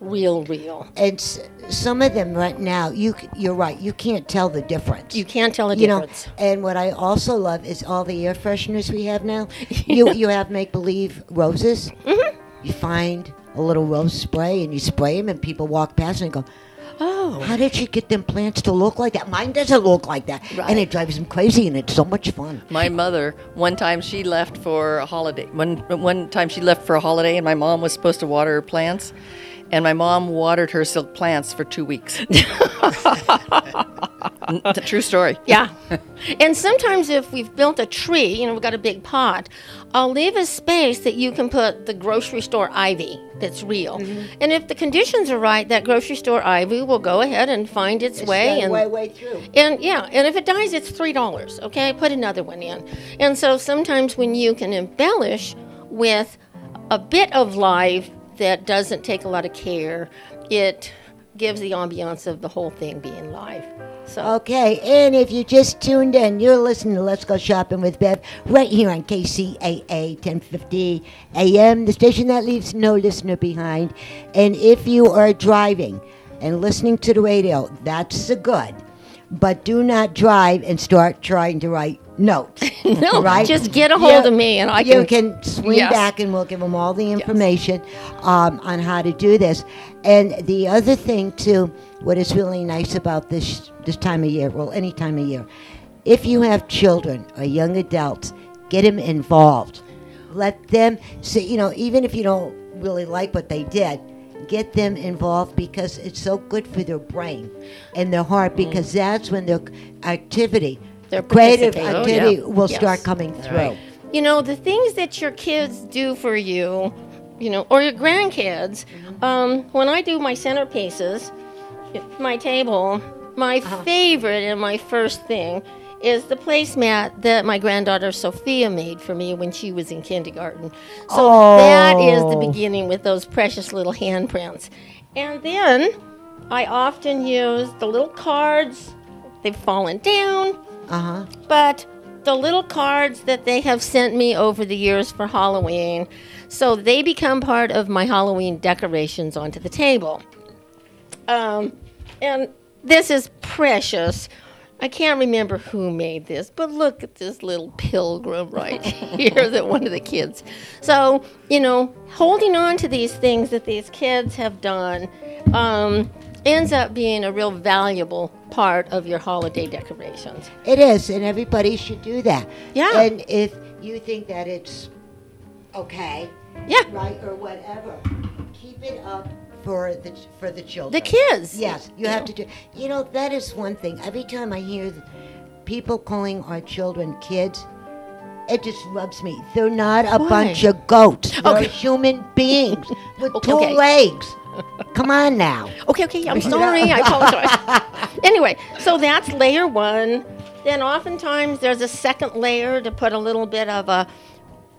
real, real. It's some of them right now. You you're right. You can't tell the difference. You can't tell the you difference. Know? And what I also love is all the air fresheners we have now. you you have make believe roses. Mm-hmm. You find a little rose spray and you spray them, and people walk past and go, "Oh, how did you get them plants to look like that? Mine doesn't look like that." Right. And it drives them crazy, and it's so much fun. My mother, one time she left for a holiday. One one time she left for a holiday, and my mom was supposed to water her plants, and my mom watered her silk plants for two weeks. It's a true story. Yeah. And sometimes if we've built a tree, you know, we've got a big pot, I'll leave a space that you can put the grocery store ivy that's real. Mm-hmm. And if the conditions are right, that grocery store ivy will go ahead and find its, it's way. It's way, way through. And, yeah, and if it dies, it's three dollars, okay? Put another one in. And so sometimes when you can embellish with a bit of life that doesn't take a lot of care, it gives the ambiance of the whole thing being live. So. Okay, and if you just tuned in, you're listening to Let's Go Shopping with Bev right here on K C A A ten fifty A M, the station that leaves no listener behind. And if you are driving and listening to the radio, that's a good. But do not drive and start trying to write notes. No, right? Just get a hold you, of me, and I you can. You can swing yes. back, and we'll give them all the information yes. um, on how to do this. And the other thing too, what is really nice about this this time of year, well, any time of year, if you have children or young adults, get them involved. Let them see. You know, even if you don't really like what they did, get them involved because it's so good for their brain and their heart, because mm-hmm. that's when their activity, their creative activity oh, yeah. will yes. start coming through. Right. You know, the things that your kids do for you, you know, or your grandkids. Mm-hmm. Um, when I do my centerpieces, my table, my uh-huh. favorite and my first thing is the placemat that my granddaughter Sophia made for me when she was in kindergarten. So oh. that is the beginning with those precious little handprints. And then I often use the little cards. They've fallen down. Uh-huh. But the little cards that they have sent me over the years for Halloween, so they become part of my Halloween decorations onto the table. Um, and this is precious. I can't remember who made this, but look at this little pilgrim right here that one of the kids. So, you know, holding on to these things that these kids have done um, ends up being a real valuable part of your holiday decorations. It is, and everybody should do that. Yeah. And if you think that it's okay, yeah. right, or whatever, keep it up. For the for the children, the kids. Yes, you, you have know. to do. You know, that is one thing. Every time I hear people calling our children kids, it just rubs me. They're not a Why? bunch of goats. Okay. They're human beings with okay. two okay. legs. Come on now. Okay, okay. I'm sorry. I apologize. Anyway, so that's layer one. Then oftentimes there's a second layer to put a little bit of a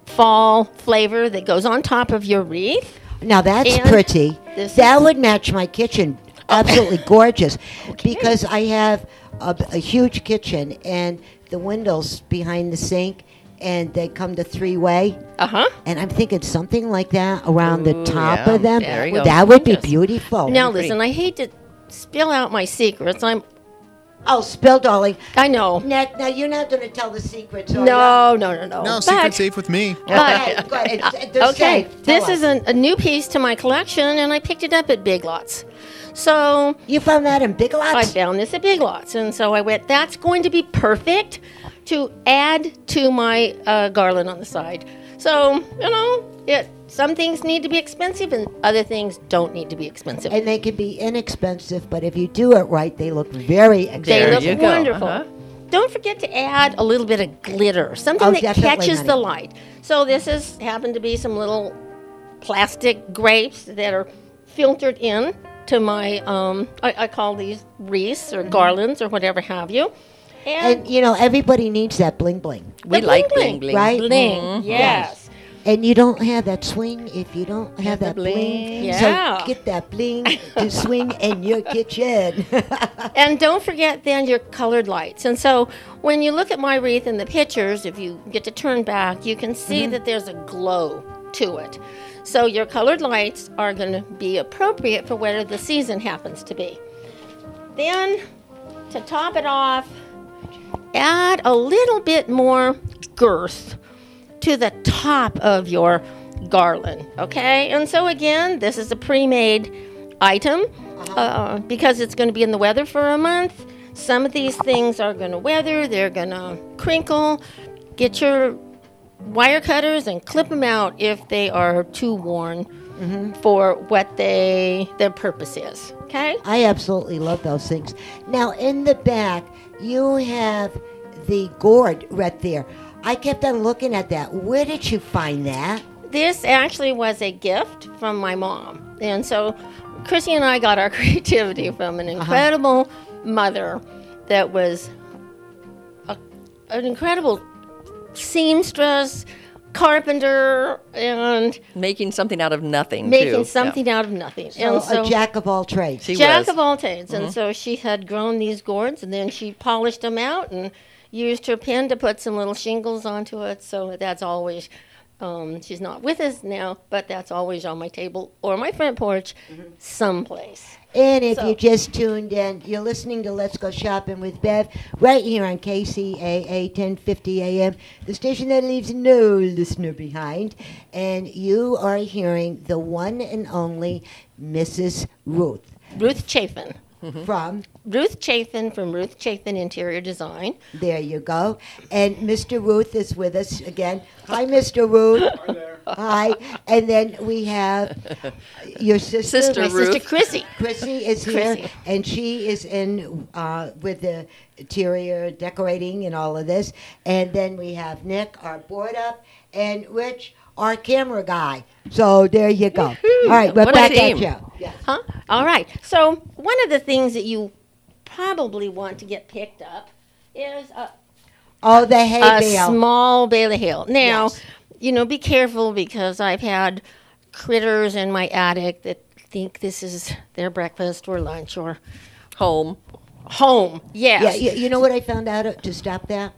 fall flavor that goes on top of your wreath. Now that's and pretty. That would match my kitchen. Absolutely gorgeous. Okay. Because I have a, a huge kitchen and the windows behind the sink and they come to three-way. Uh-huh. And I'm thinking something like that around Ooh, the top yeah. of them. There you go. That would be beautiful. Now listen, I hate to spill out my secrets. I'm Oh, spill, darling. I know. Now, now you're not going to tell the secrets. No, no, no, no, no. No, secret's safe with me. But, go ahead, go ahead. Okay, safe. This us. is a, a new piece to my collection, and I picked it up at Big Lots. So you found that in Big Lots? I found this at Big Lots, and so I went, that's going to be perfect to add to my uh, garland on the side. So, you know, it. Some things need to be expensive and other things don't need to be expensive. And they can be inexpensive, but if you do it right, they look very expensive. They look you wonderful. Uh-huh. Don't forget to add a little bit of glitter, something oh, that catches honey. the light. So this has happened to be some little plastic grapes that are filtered in to my, um, I, I call these wreaths or mm-hmm. garlands or whatever have you. And, and, you know, everybody needs that bling bling. We like bling bling. Right? Bling, mm-hmm. yes. And you don't have that swing if you don't have that bling. bling. Yeah. So get that bling to swing in your kitchen. And don't forget then your colored lights. And so when you look at my wreath in the pictures, if you get to turn back, you can see mm-hmm. that there's a glow to it. So your colored lights are going to be appropriate for where the season happens to be. Then, to top it off, add a little bit more girth to the top of your garland, okay? And so again, this is a pre-made item uh, because it's going to be in the weather for a month. Some of these things are going to weather, they're going to crinkle. Get your wire cutters and clip them out if they are too worn mm-hmm. for what they their purpose is, okay? I absolutely love those things. Now, in the back, you have the gourd right there. I kept on looking at that. Where did you find that? This actually was a gift from my mom. And so Chrissy and I got our creativity from an incredible uh-huh. mother that was a, an incredible seamstress, carpenter, and making something out of nothing. Making too. something yeah. out of nothing. So, and so a jack of all trades. She jack was. of all trades. Mm-hmm. And so she had grown these gourds, and then she polished them out and used her pen to put some little shingles onto it. So that's always, um, she's not with us now, but that's always on my table or my front porch, mm-hmm. someplace. And if so. you just tuned in, you're listening to Let's Go Shopping with Bev right here on K C A A ten fifty A M, the station that leaves no listener behind. And you are hearing the one and only Missus Ruth. Ruth Chafin. Mm-hmm. From? Ruth Chafin from Ruth Chafin Interior Design. There you go. And Mister Ruth is with us again. Hi, Mister Ruth. Hi there. Hi. And then we have your sister. Sister My Ruth. Sister Chrissy. Chrissy is Chrissy. here, and she is in uh, with the interior decorating and all of this. And then we have Nick, our board up, and Rich, our camera guy. So there you go. All right, we're what back at you. Yes. Huh? All right. So one of the things that you probably want to get picked up is a, oh, the hay a bale. small bale of hay. Now, yes. you know, be careful because I've had critters in my attic that think this is their breakfast or lunch or home. Home, yes. Yeah, you, you know what I found out to stop that?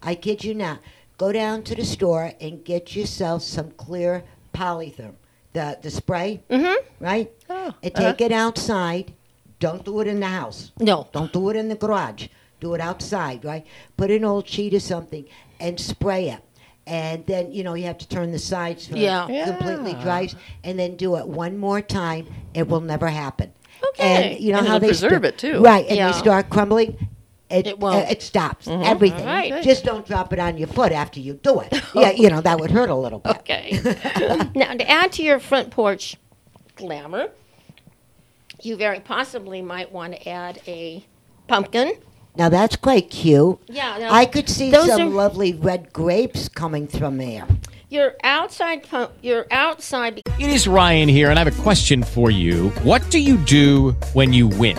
I kid you not. Go down to the store and get yourself some clear polytherm, the the spray, mm-hmm. right? Oh, and take uh-huh. it outside. Don't do it in the house. No. Don't do it in the garage. Do it outside, right? Put an old sheet or something and spray it. And then, you know, you have to turn the sides so yeah. it completely yeah. dries. And then do it one more time. It will never happen. Okay. And you know and how they preserve st- it, too. Right. And yeah. they start crumbling. It, it won't. Uh, it stops mm-hmm. everything. Right. Just don't drop it on your foot after you do it. Yeah, you know, that would hurt a little bit. Okay. Now, to add to your front porch glamour, you very possibly might want to add a pumpkin. Now, that's quite cute. Yeah. Now, I could see some are, lovely red grapes coming from there. Your outside pump, your outside. It is Ryan here, and I have a question for you. What do you do when you win?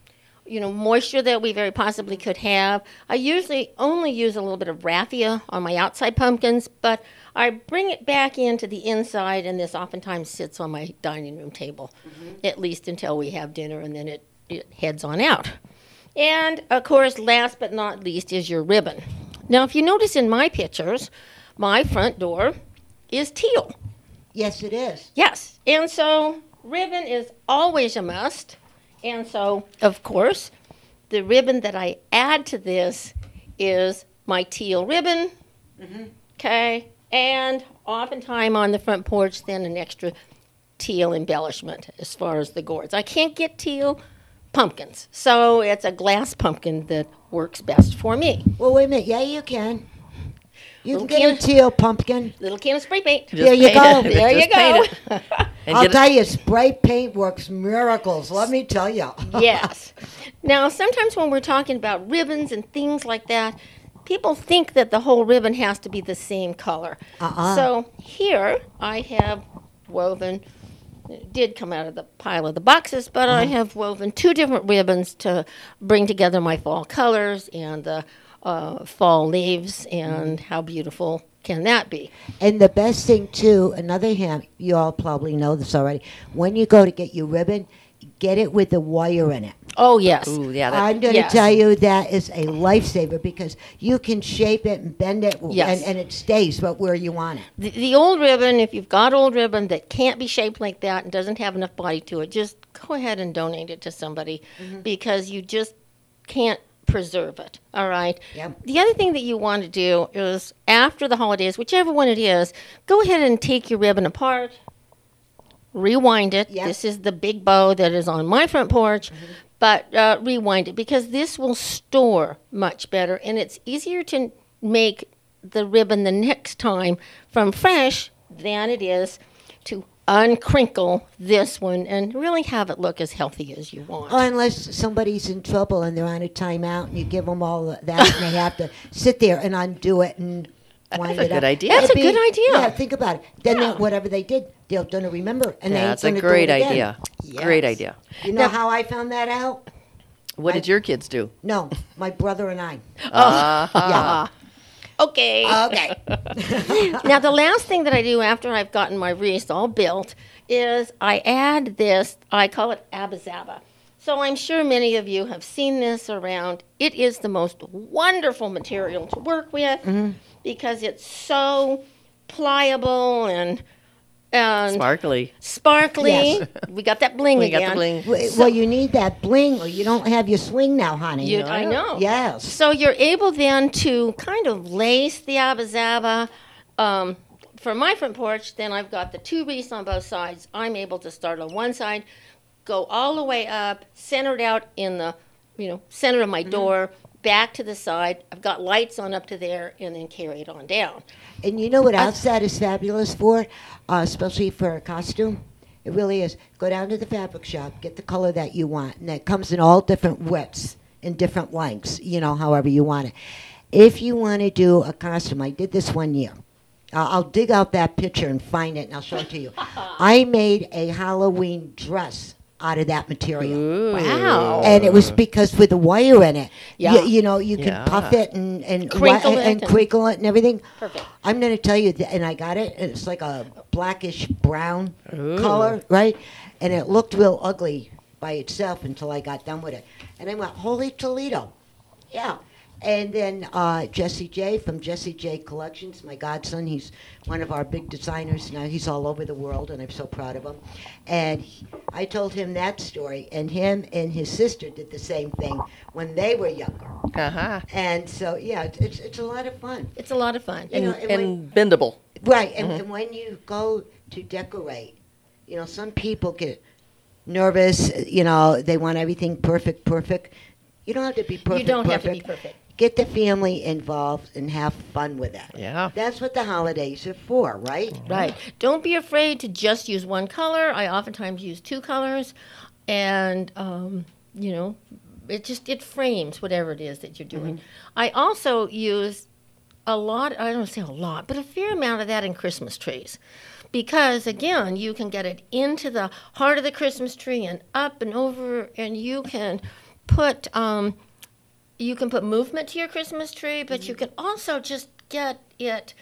you know, moisture that we very possibly could have. I usually only use a little bit of raffia on my outside pumpkins, but I bring it back into the inside, and this oftentimes sits on my dining room table, mm-hmm. at least until we have dinner, and then it, it heads on out. And, of course, last but not least is your ribbon. Now, if you notice in my pictures, my front door is teal. Yes, it is. Yes, and so ribbon is always a must. And so, of course, the ribbon that I add to this is my teal ribbon, okay? Mm-hmm. And oftentimes on the front porch, then an extra teal embellishment as far as the gourds. I can't get teal pumpkins, so it's a glass pumpkin that works best for me. Well, wait a minute. Yeah, you can. You little can get can a teal pumpkin. Little can of spray paint. Just there you go. It. There Just you go. I'll tell you, spray paint works miracles, let me tell you. Yes. Now, sometimes when we're talking about ribbons and things like that, people think that the whole ribbon has to be the same color. Uh-uh. So here I have woven did come out of the pile of the boxes, but uh-huh. I have woven two different ribbons to bring together my fall colors and the uh, fall leaves, and mm-hmm. how beautiful can that be? And the best thing, too, another hint, you all probably know this already, when you go to get your ribbon, get it with the wire in it. Oh, yes. Ooh, yeah, that, I'm going to yes. tell you that is a lifesaver because you can shape it and bend it yes. and, and it stays but where you want it. The, the old ribbon, if you've got old ribbon that can't be shaped like that and doesn't have enough body to it, just go ahead and donate it to somebody mm-hmm. because you just can't preserve it, all right? Yep. The other thing that you want to do is after the holidays, whichever one it is, go ahead and take your ribbon apart, rewind it. Yep. This is the big bow that is on my front porch. Mm-hmm. But uh, rewind it because this will store much better, and it's easier to make the ribbon the next time from fresh than it is to uncrinkle this one and really have it look as healthy as you want. Oh, unless somebody's in trouble and they're on a timeout and you give them all that and they have to sit there and undo it and wind it up. That's a good idea. That's a good idea. Yeah, think about it. Then yeah. whatever they did, they're going to remember. And yeah, that's a great idea. Yes. Great idea. You know now, how I found that out? What I, did your kids do? No, my brother and I. Uh-huh. Yeah. Okay. Okay. Now, the last thing that I do after I've gotten my wreaths all built is I add this, I call it Abba Zaba. So I'm sure many of you have seen this around. It is the most wonderful material to work with mm-hmm. because it's so pliable and... And sparkly. Sparkly. Yes. We got that bling we again. We got the bling. Well, so, well, you need that bling or you don't have your swing now, honey. You, no. I know. Yes. So you're able then to kind of lace the Abba Zaba. Um, for my front porch, then I've got the two wreaths on both sides. I'm able to start on one side, go all the way up, centered out in the, you know, center of my mm-hmm. door, back to the side. I've got lights on up to there and then carry it on down. And you know what else that is fabulous for, uh, especially for a costume? It really is. Go down to the fabric shop, get the color that you want, and it comes in all different widths and different lengths, you know, however you want it. If you want to do a costume, I did this one year. Uh, I'll dig out that picture and find it, and I'll show it to you. I made a Halloween dress out of that material. Ooh. Wow. And it was because with the wire in it, yeah. you, you know, you can yeah. puff it and and crinkle, wi- it, and, and crinkle it and everything. Perfect. I'm going to tell you, th- and I got it, and it's like a blackish brown Ooh. Color, right? And it looked real ugly by itself until I got done with it. And I went, holy Toledo. Yeah. And then uh, Jesse Jay from Jesse Jay Collections, my godson, he's one of our big designers now. He's all over the world, and I'm so proud of him. And he, I told him that story, and him and his sister did the same thing when they were younger. Uh-huh. And so, yeah, it's it's, it's a lot of fun. It's a lot of fun. You and know, and, and when, bendable. Right, and, mm-hmm. and when you go to decorate, you know, some people get nervous. You know, they want everything perfect, perfect. You don't have to be perfect. You don't perfect. have to be perfect. Get the family involved and have fun with it. Yeah. That's what the holidays are for, right? Mm-hmm. Right. Don't be afraid to just use one color. I oftentimes use two colors. And, um, you know, it just, it frames whatever it is that you're doing. Mm-hmm. I also use a lot, I don't say a lot, but a fair amount of that in Christmas trees. Because, again, you can get it into the heart of the Christmas tree and up and over, and you can put... Um, You can put movement to your Christmas tree, but mm-hmm. you can also just get it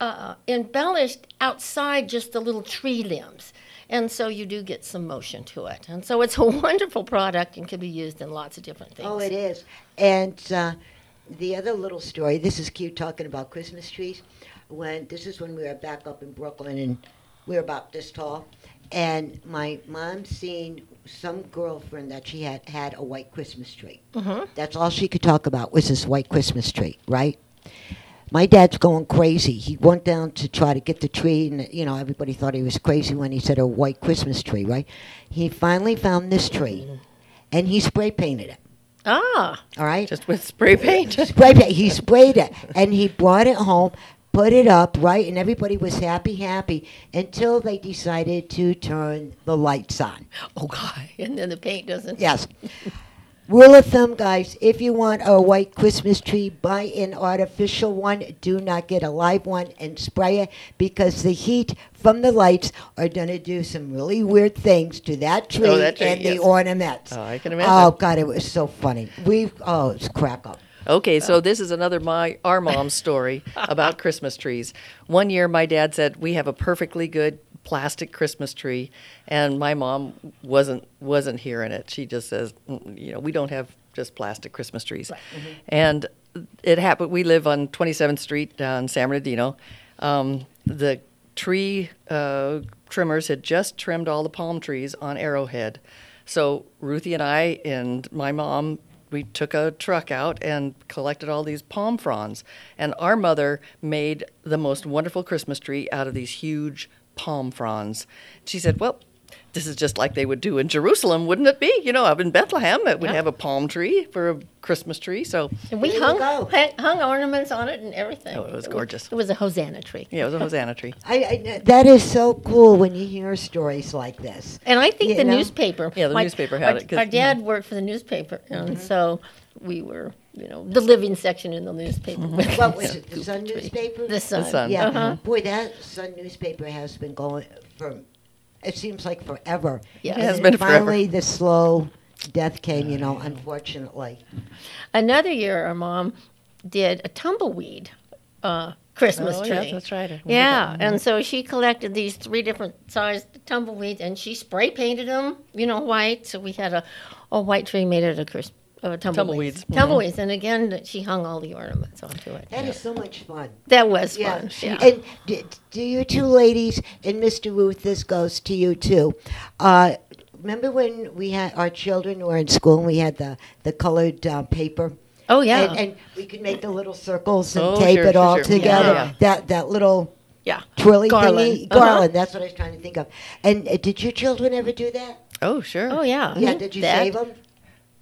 uh, embellished outside just the little tree limbs. And so you do get some motion to it. And so it's a wonderful product and can be used in lots of different things. Oh, it is. And uh, the other little story, this is cute talking about Christmas trees. When This is when we were back up in Brooklyn, and we were about this tall. And my mom seen some girlfriend that she had had a white Christmas tree. Mm-hmm. That's all she could talk about was this white Christmas tree, right? My dad's going crazy. He went down to try to get the tree, and you know everybody thought he was crazy when he said a white Christmas tree, right? He finally found this tree, and he spray painted it. Ah, all right, just with spray paint. Spray paint. He sprayed it, and he brought it home. Put it up, right? And everybody was happy, happy, until they decided to turn the lights on. Oh, God. And then the paint doesn't. Yes. Rule of thumb, guys, if you want a white Christmas tree, buy an artificial one. Do not get a live one and spray it, because the heat from the lights are going to do some really weird things to that tree, oh, that tree and yes. the ornaments. Oh, I can imagine. Oh, God, it was so funny. We Oh, it's crack up. Okay, so this is another my our mom's story about Christmas trees. One year, my dad said, we have a perfectly good plastic Christmas tree, and my mom wasn't wasn't hearing it. She just says, you know, we don't have just plastic Christmas trees. Right. Mm-hmm. And it happened. We live on twenty-seventh Street in San Bernardino. Um, the tree uh, trimmers had just trimmed all the palm trees on Arrowhead. So Ruthie and I and my mom, we took a truck out and collected all these palm fronds. And our mother made the most wonderful Christmas tree out of these huge palm fronds. She said, well, this is just like they would do in Jerusalem, wouldn't it be? You know, up in Bethlehem, it would yeah. have a palm tree for a Christmas tree. So and we hung hung ornaments on it and everything. Oh, it was gorgeous. It was, it was a Hosanna tree. Yeah, it was a Hosanna tree. I, I, that is so cool when you hear stories like this. And I think you the know? newspaper. Yeah, the my, newspaper had our, it. Our dad mm-hmm. worked for the newspaper, and mm-hmm. so we were, you know, the living section in the newspaper. Mm-hmm. What was it, the Sun newspaper? The Sun. The Sun. Yeah. Uh-huh. Boy, that Sun newspaper has been going for... It seems like forever. Yeah, it has been forever. Finally, the slow death came, you know, unfortunately. Another year, our mom did a tumbleweed uh, Christmas oh, tree. Oh, yeah, that's right. Yeah, and so she collected these three different sized tumbleweeds, and she spray painted them, you know, white. So we had a, a white tree made out of Christmas. Uh, tumbleweeds. Tumbleweeds. Mm-hmm. Tumbleweeds. And again, she hung all the ornaments onto it. That yeah. is so much fun. That was yeah. fun. Yeah. And do, do you two ladies, and Mister Ruth, this goes to you too. Uh, remember when we had our children were in school and we had the, the colored uh, paper? Oh, yeah. And, and we could make the little circles and oh, tape sure, it sure, all sure. together. Yeah. Yeah. That, that little yeah. twirly garland. thingy. Garland. Uh-huh. That's what I was trying to think of. And uh, did your children ever do that? Oh, sure. Oh, yeah. Yeah, mm-hmm. did you that, save them?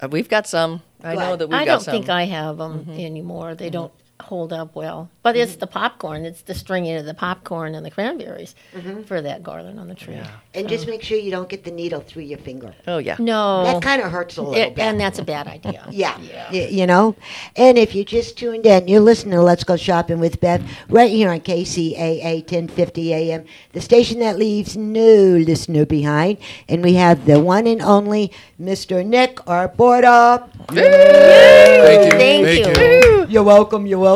We've got some. I know that we've I got some. I don't think I have them mm-hmm. anymore. They mm-hmm. don't hold up well. But mm-hmm. it's the popcorn. It's the stringing of the popcorn and the cranberries mm-hmm. for that garland on the tree. Yeah. And so. Just make sure you don't get the needle through your finger. Oh, yeah. No. That kind of hurts a little it, bit. And that's a bad idea. yeah. yeah. Y- you know? And if you just tuned in, you're listening to Let's Go Shopping with Beth right here on K C A A ten fifty A M, the station that leaves no listener behind. And we have the one and only Mister Nick Arborda. Yay! Yay! Thank you. Thank you. you. You're welcome. You're welcome.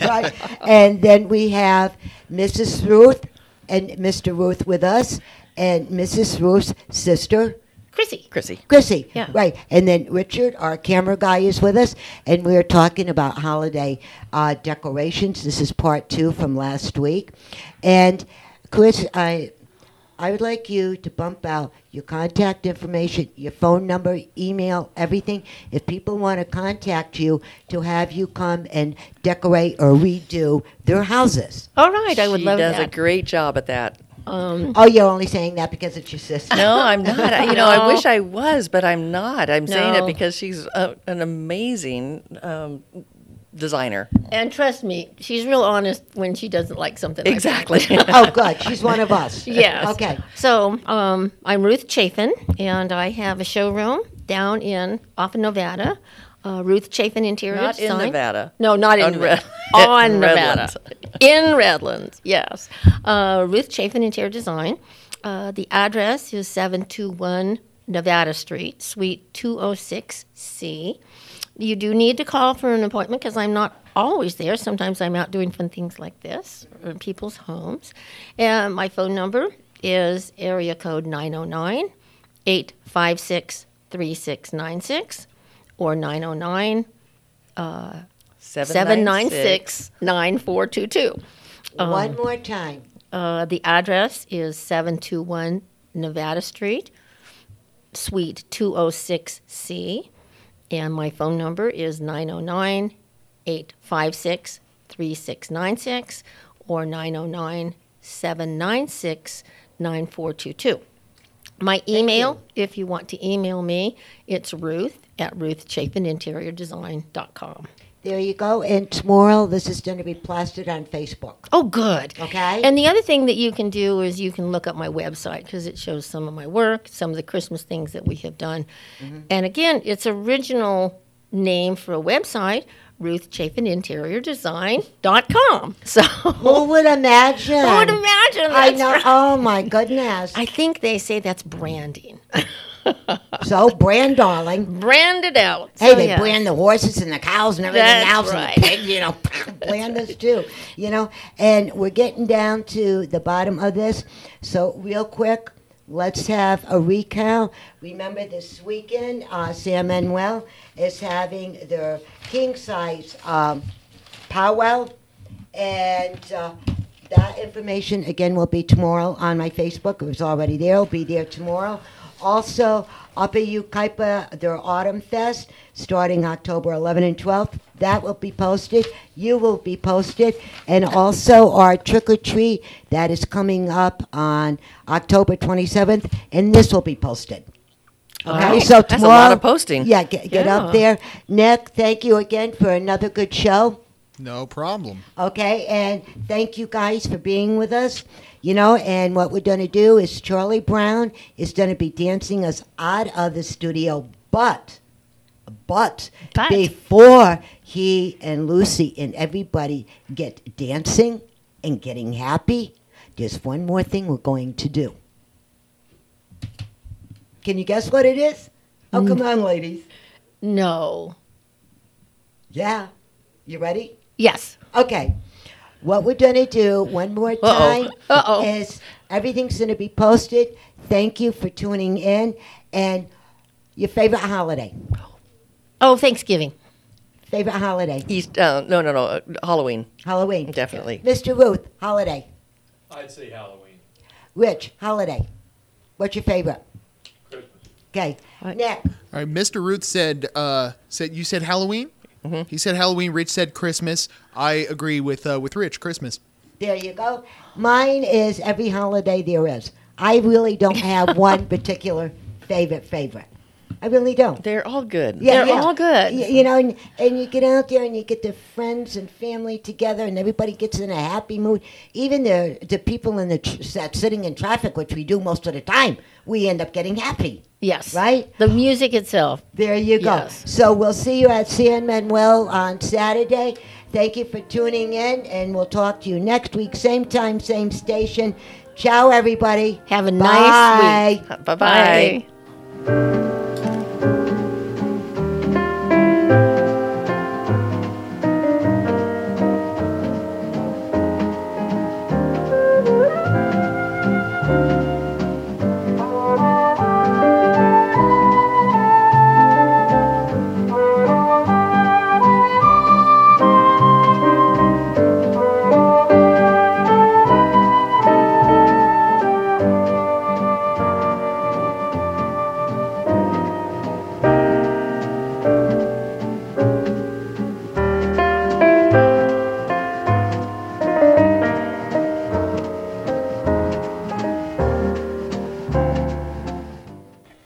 Right. And then we have Missus Ruth and Mister Ruth with us, and Missus Ruth's sister, Chrissy. Chrissy. Chrissy. Yeah. Right. And then Richard, our camera guy, is with us, and we're talking about holiday uh, decorations. This is part two from last week. And Chris, I, I would like you to bump out your contact information, your phone number, email, everything. If people want to contact you to have you come and decorate or redo their houses. All right, I would love that. She does a great job at that. Um, oh, you're only saying that because it's your sister. No, I'm not. I, you know, no. I wish I was, but I'm not. I'm no. saying it because she's a, an amazing um designer. And trust me, she's real honest when she doesn't like something. Exactly. Like that. Oh, good. She's one of us. Yes. Okay. So um, I'm Ruth Chafin, and I have a showroom down in, off in Nevada, uh, Ruth Chafin Interior Not Design. in Nevada. No, not in Nevada. On Nevada. In Redlands, yes. Uh, Ruth Chafin Interior Design. Uh, the address is seven two one Nevada Street, Suite two oh six C. You do need to call for an appointment because I'm not always there. Sometimes I'm out doing fun things like this in people's homes. And my phone number is area code nine oh nine, eight five six, three six nine six or nine oh nine, seven nine six, nine four two two. Um, One more time. Uh, the address is seven two one Nevada Street, Suite two oh six C. And my phone number is nine oh nine, eight five six, three six nine six or nine oh nine, seven nine six, nine four two two. My email, you. if you want to email me, it's Ruth at ruth chafin interior design dot com. There you go. And tomorrow, this is going to be plastered on Facebook. Oh, good. Okay. And the other thing that you can do is you can look up my website because it shows some of my work, some of the Christmas things that we have done. Mm-hmm. And again, its original name for a website, Ruth Chafin Interior Design dot com. So who would imagine? Who would imagine? I know. Right. Oh my goodness. I think they say that's branding. So, brand, darling. Brand it out. Hey, so, they yes. brand the horses and the cows and everything That's else. Right. And the pig, you know, brand us too, you know. And we're getting down to the bottom of this. So, real quick, let's have a recount. Remember this weekend, uh, San Manuel is having their king-size um, powwow. And... Uh, that information, again, will be tomorrow on my Facebook. It was already there. It'll be there tomorrow. Also, up at Yucaipa, their Autumn Fest, starting October eleventh and twelfth. That will be posted. You will be posted. And also, our Trick or Treat, that is coming up on October twenty-seventh, and this will be posted. Okay, right. So tomorrow, that's a lot of posting. Yeah, get, get yeah. up there. Nick, thank you again for another good show. No problem. Okay, and thank you guys for being with us. You know, and what we're going to do is Charlie Brown is going to be dancing us out of the studio, but, but, but. before he and Lucy and everybody get dancing and getting happy, there's one more thing we're going to do. Can you guess what it is? Oh, mm. come on, ladies. No. Yeah. You ready? Yes. Okay. What we're going to do one more time Uh-oh. Uh-oh. is everything's going to be posted. Thank you for tuning in. And your favorite holiday? Oh, Thanksgiving. Favorite holiday? East, uh, no, no, no. Uh, Halloween. Halloween. Definitely. Mister Ruth, holiday? I'd say Halloween. Rich, holiday? What's your favorite? Christmas. Okay. Right. Nick. All right. Mister Ruth said, uh, said you said Halloween? Mm-hmm. He said Halloween. Rich said Christmas. I agree with uh, with Rich. Christmas. There you go. Mine is every holiday there is. I really don't have one particular favorite favorite. I really don't. They're all good. Yeah, They're yeah. all good. You, you know, and, and you get out there and you get the friends and family together and everybody gets in a happy mood. Even the the people in the tr- sitting in traffic, which we do most of the time, we end up getting happy. Yes. Right? The music itself. There you go. Yes. So we'll see you at San Manuel on Saturday. Thank you for tuning in, and we'll talk to you next week. Same time, same station. Ciao, everybody. Have a Bye. nice week. Bye-bye. Bye. Bye.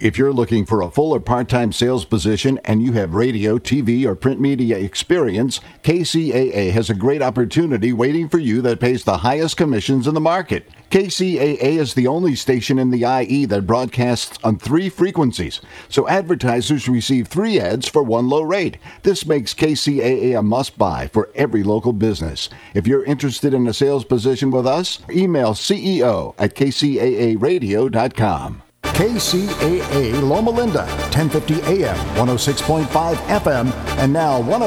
If you're looking for a full or part-time sales position and you have radio, T V, or print media experience, K C A A has a great opportunity waiting for you that pays the highest commissions in the market. K C A A is the only station in the I E that broadcasts on three frequencies, so advertisers receive three ads for one low rate. This makes K C A A a must-buy for every local business. If you're interested in a sales position with us, email C E O at K C A A radio dot com. K C A A Loma Linda, ten fifty A M, one oh six point five F M, and now one oh two.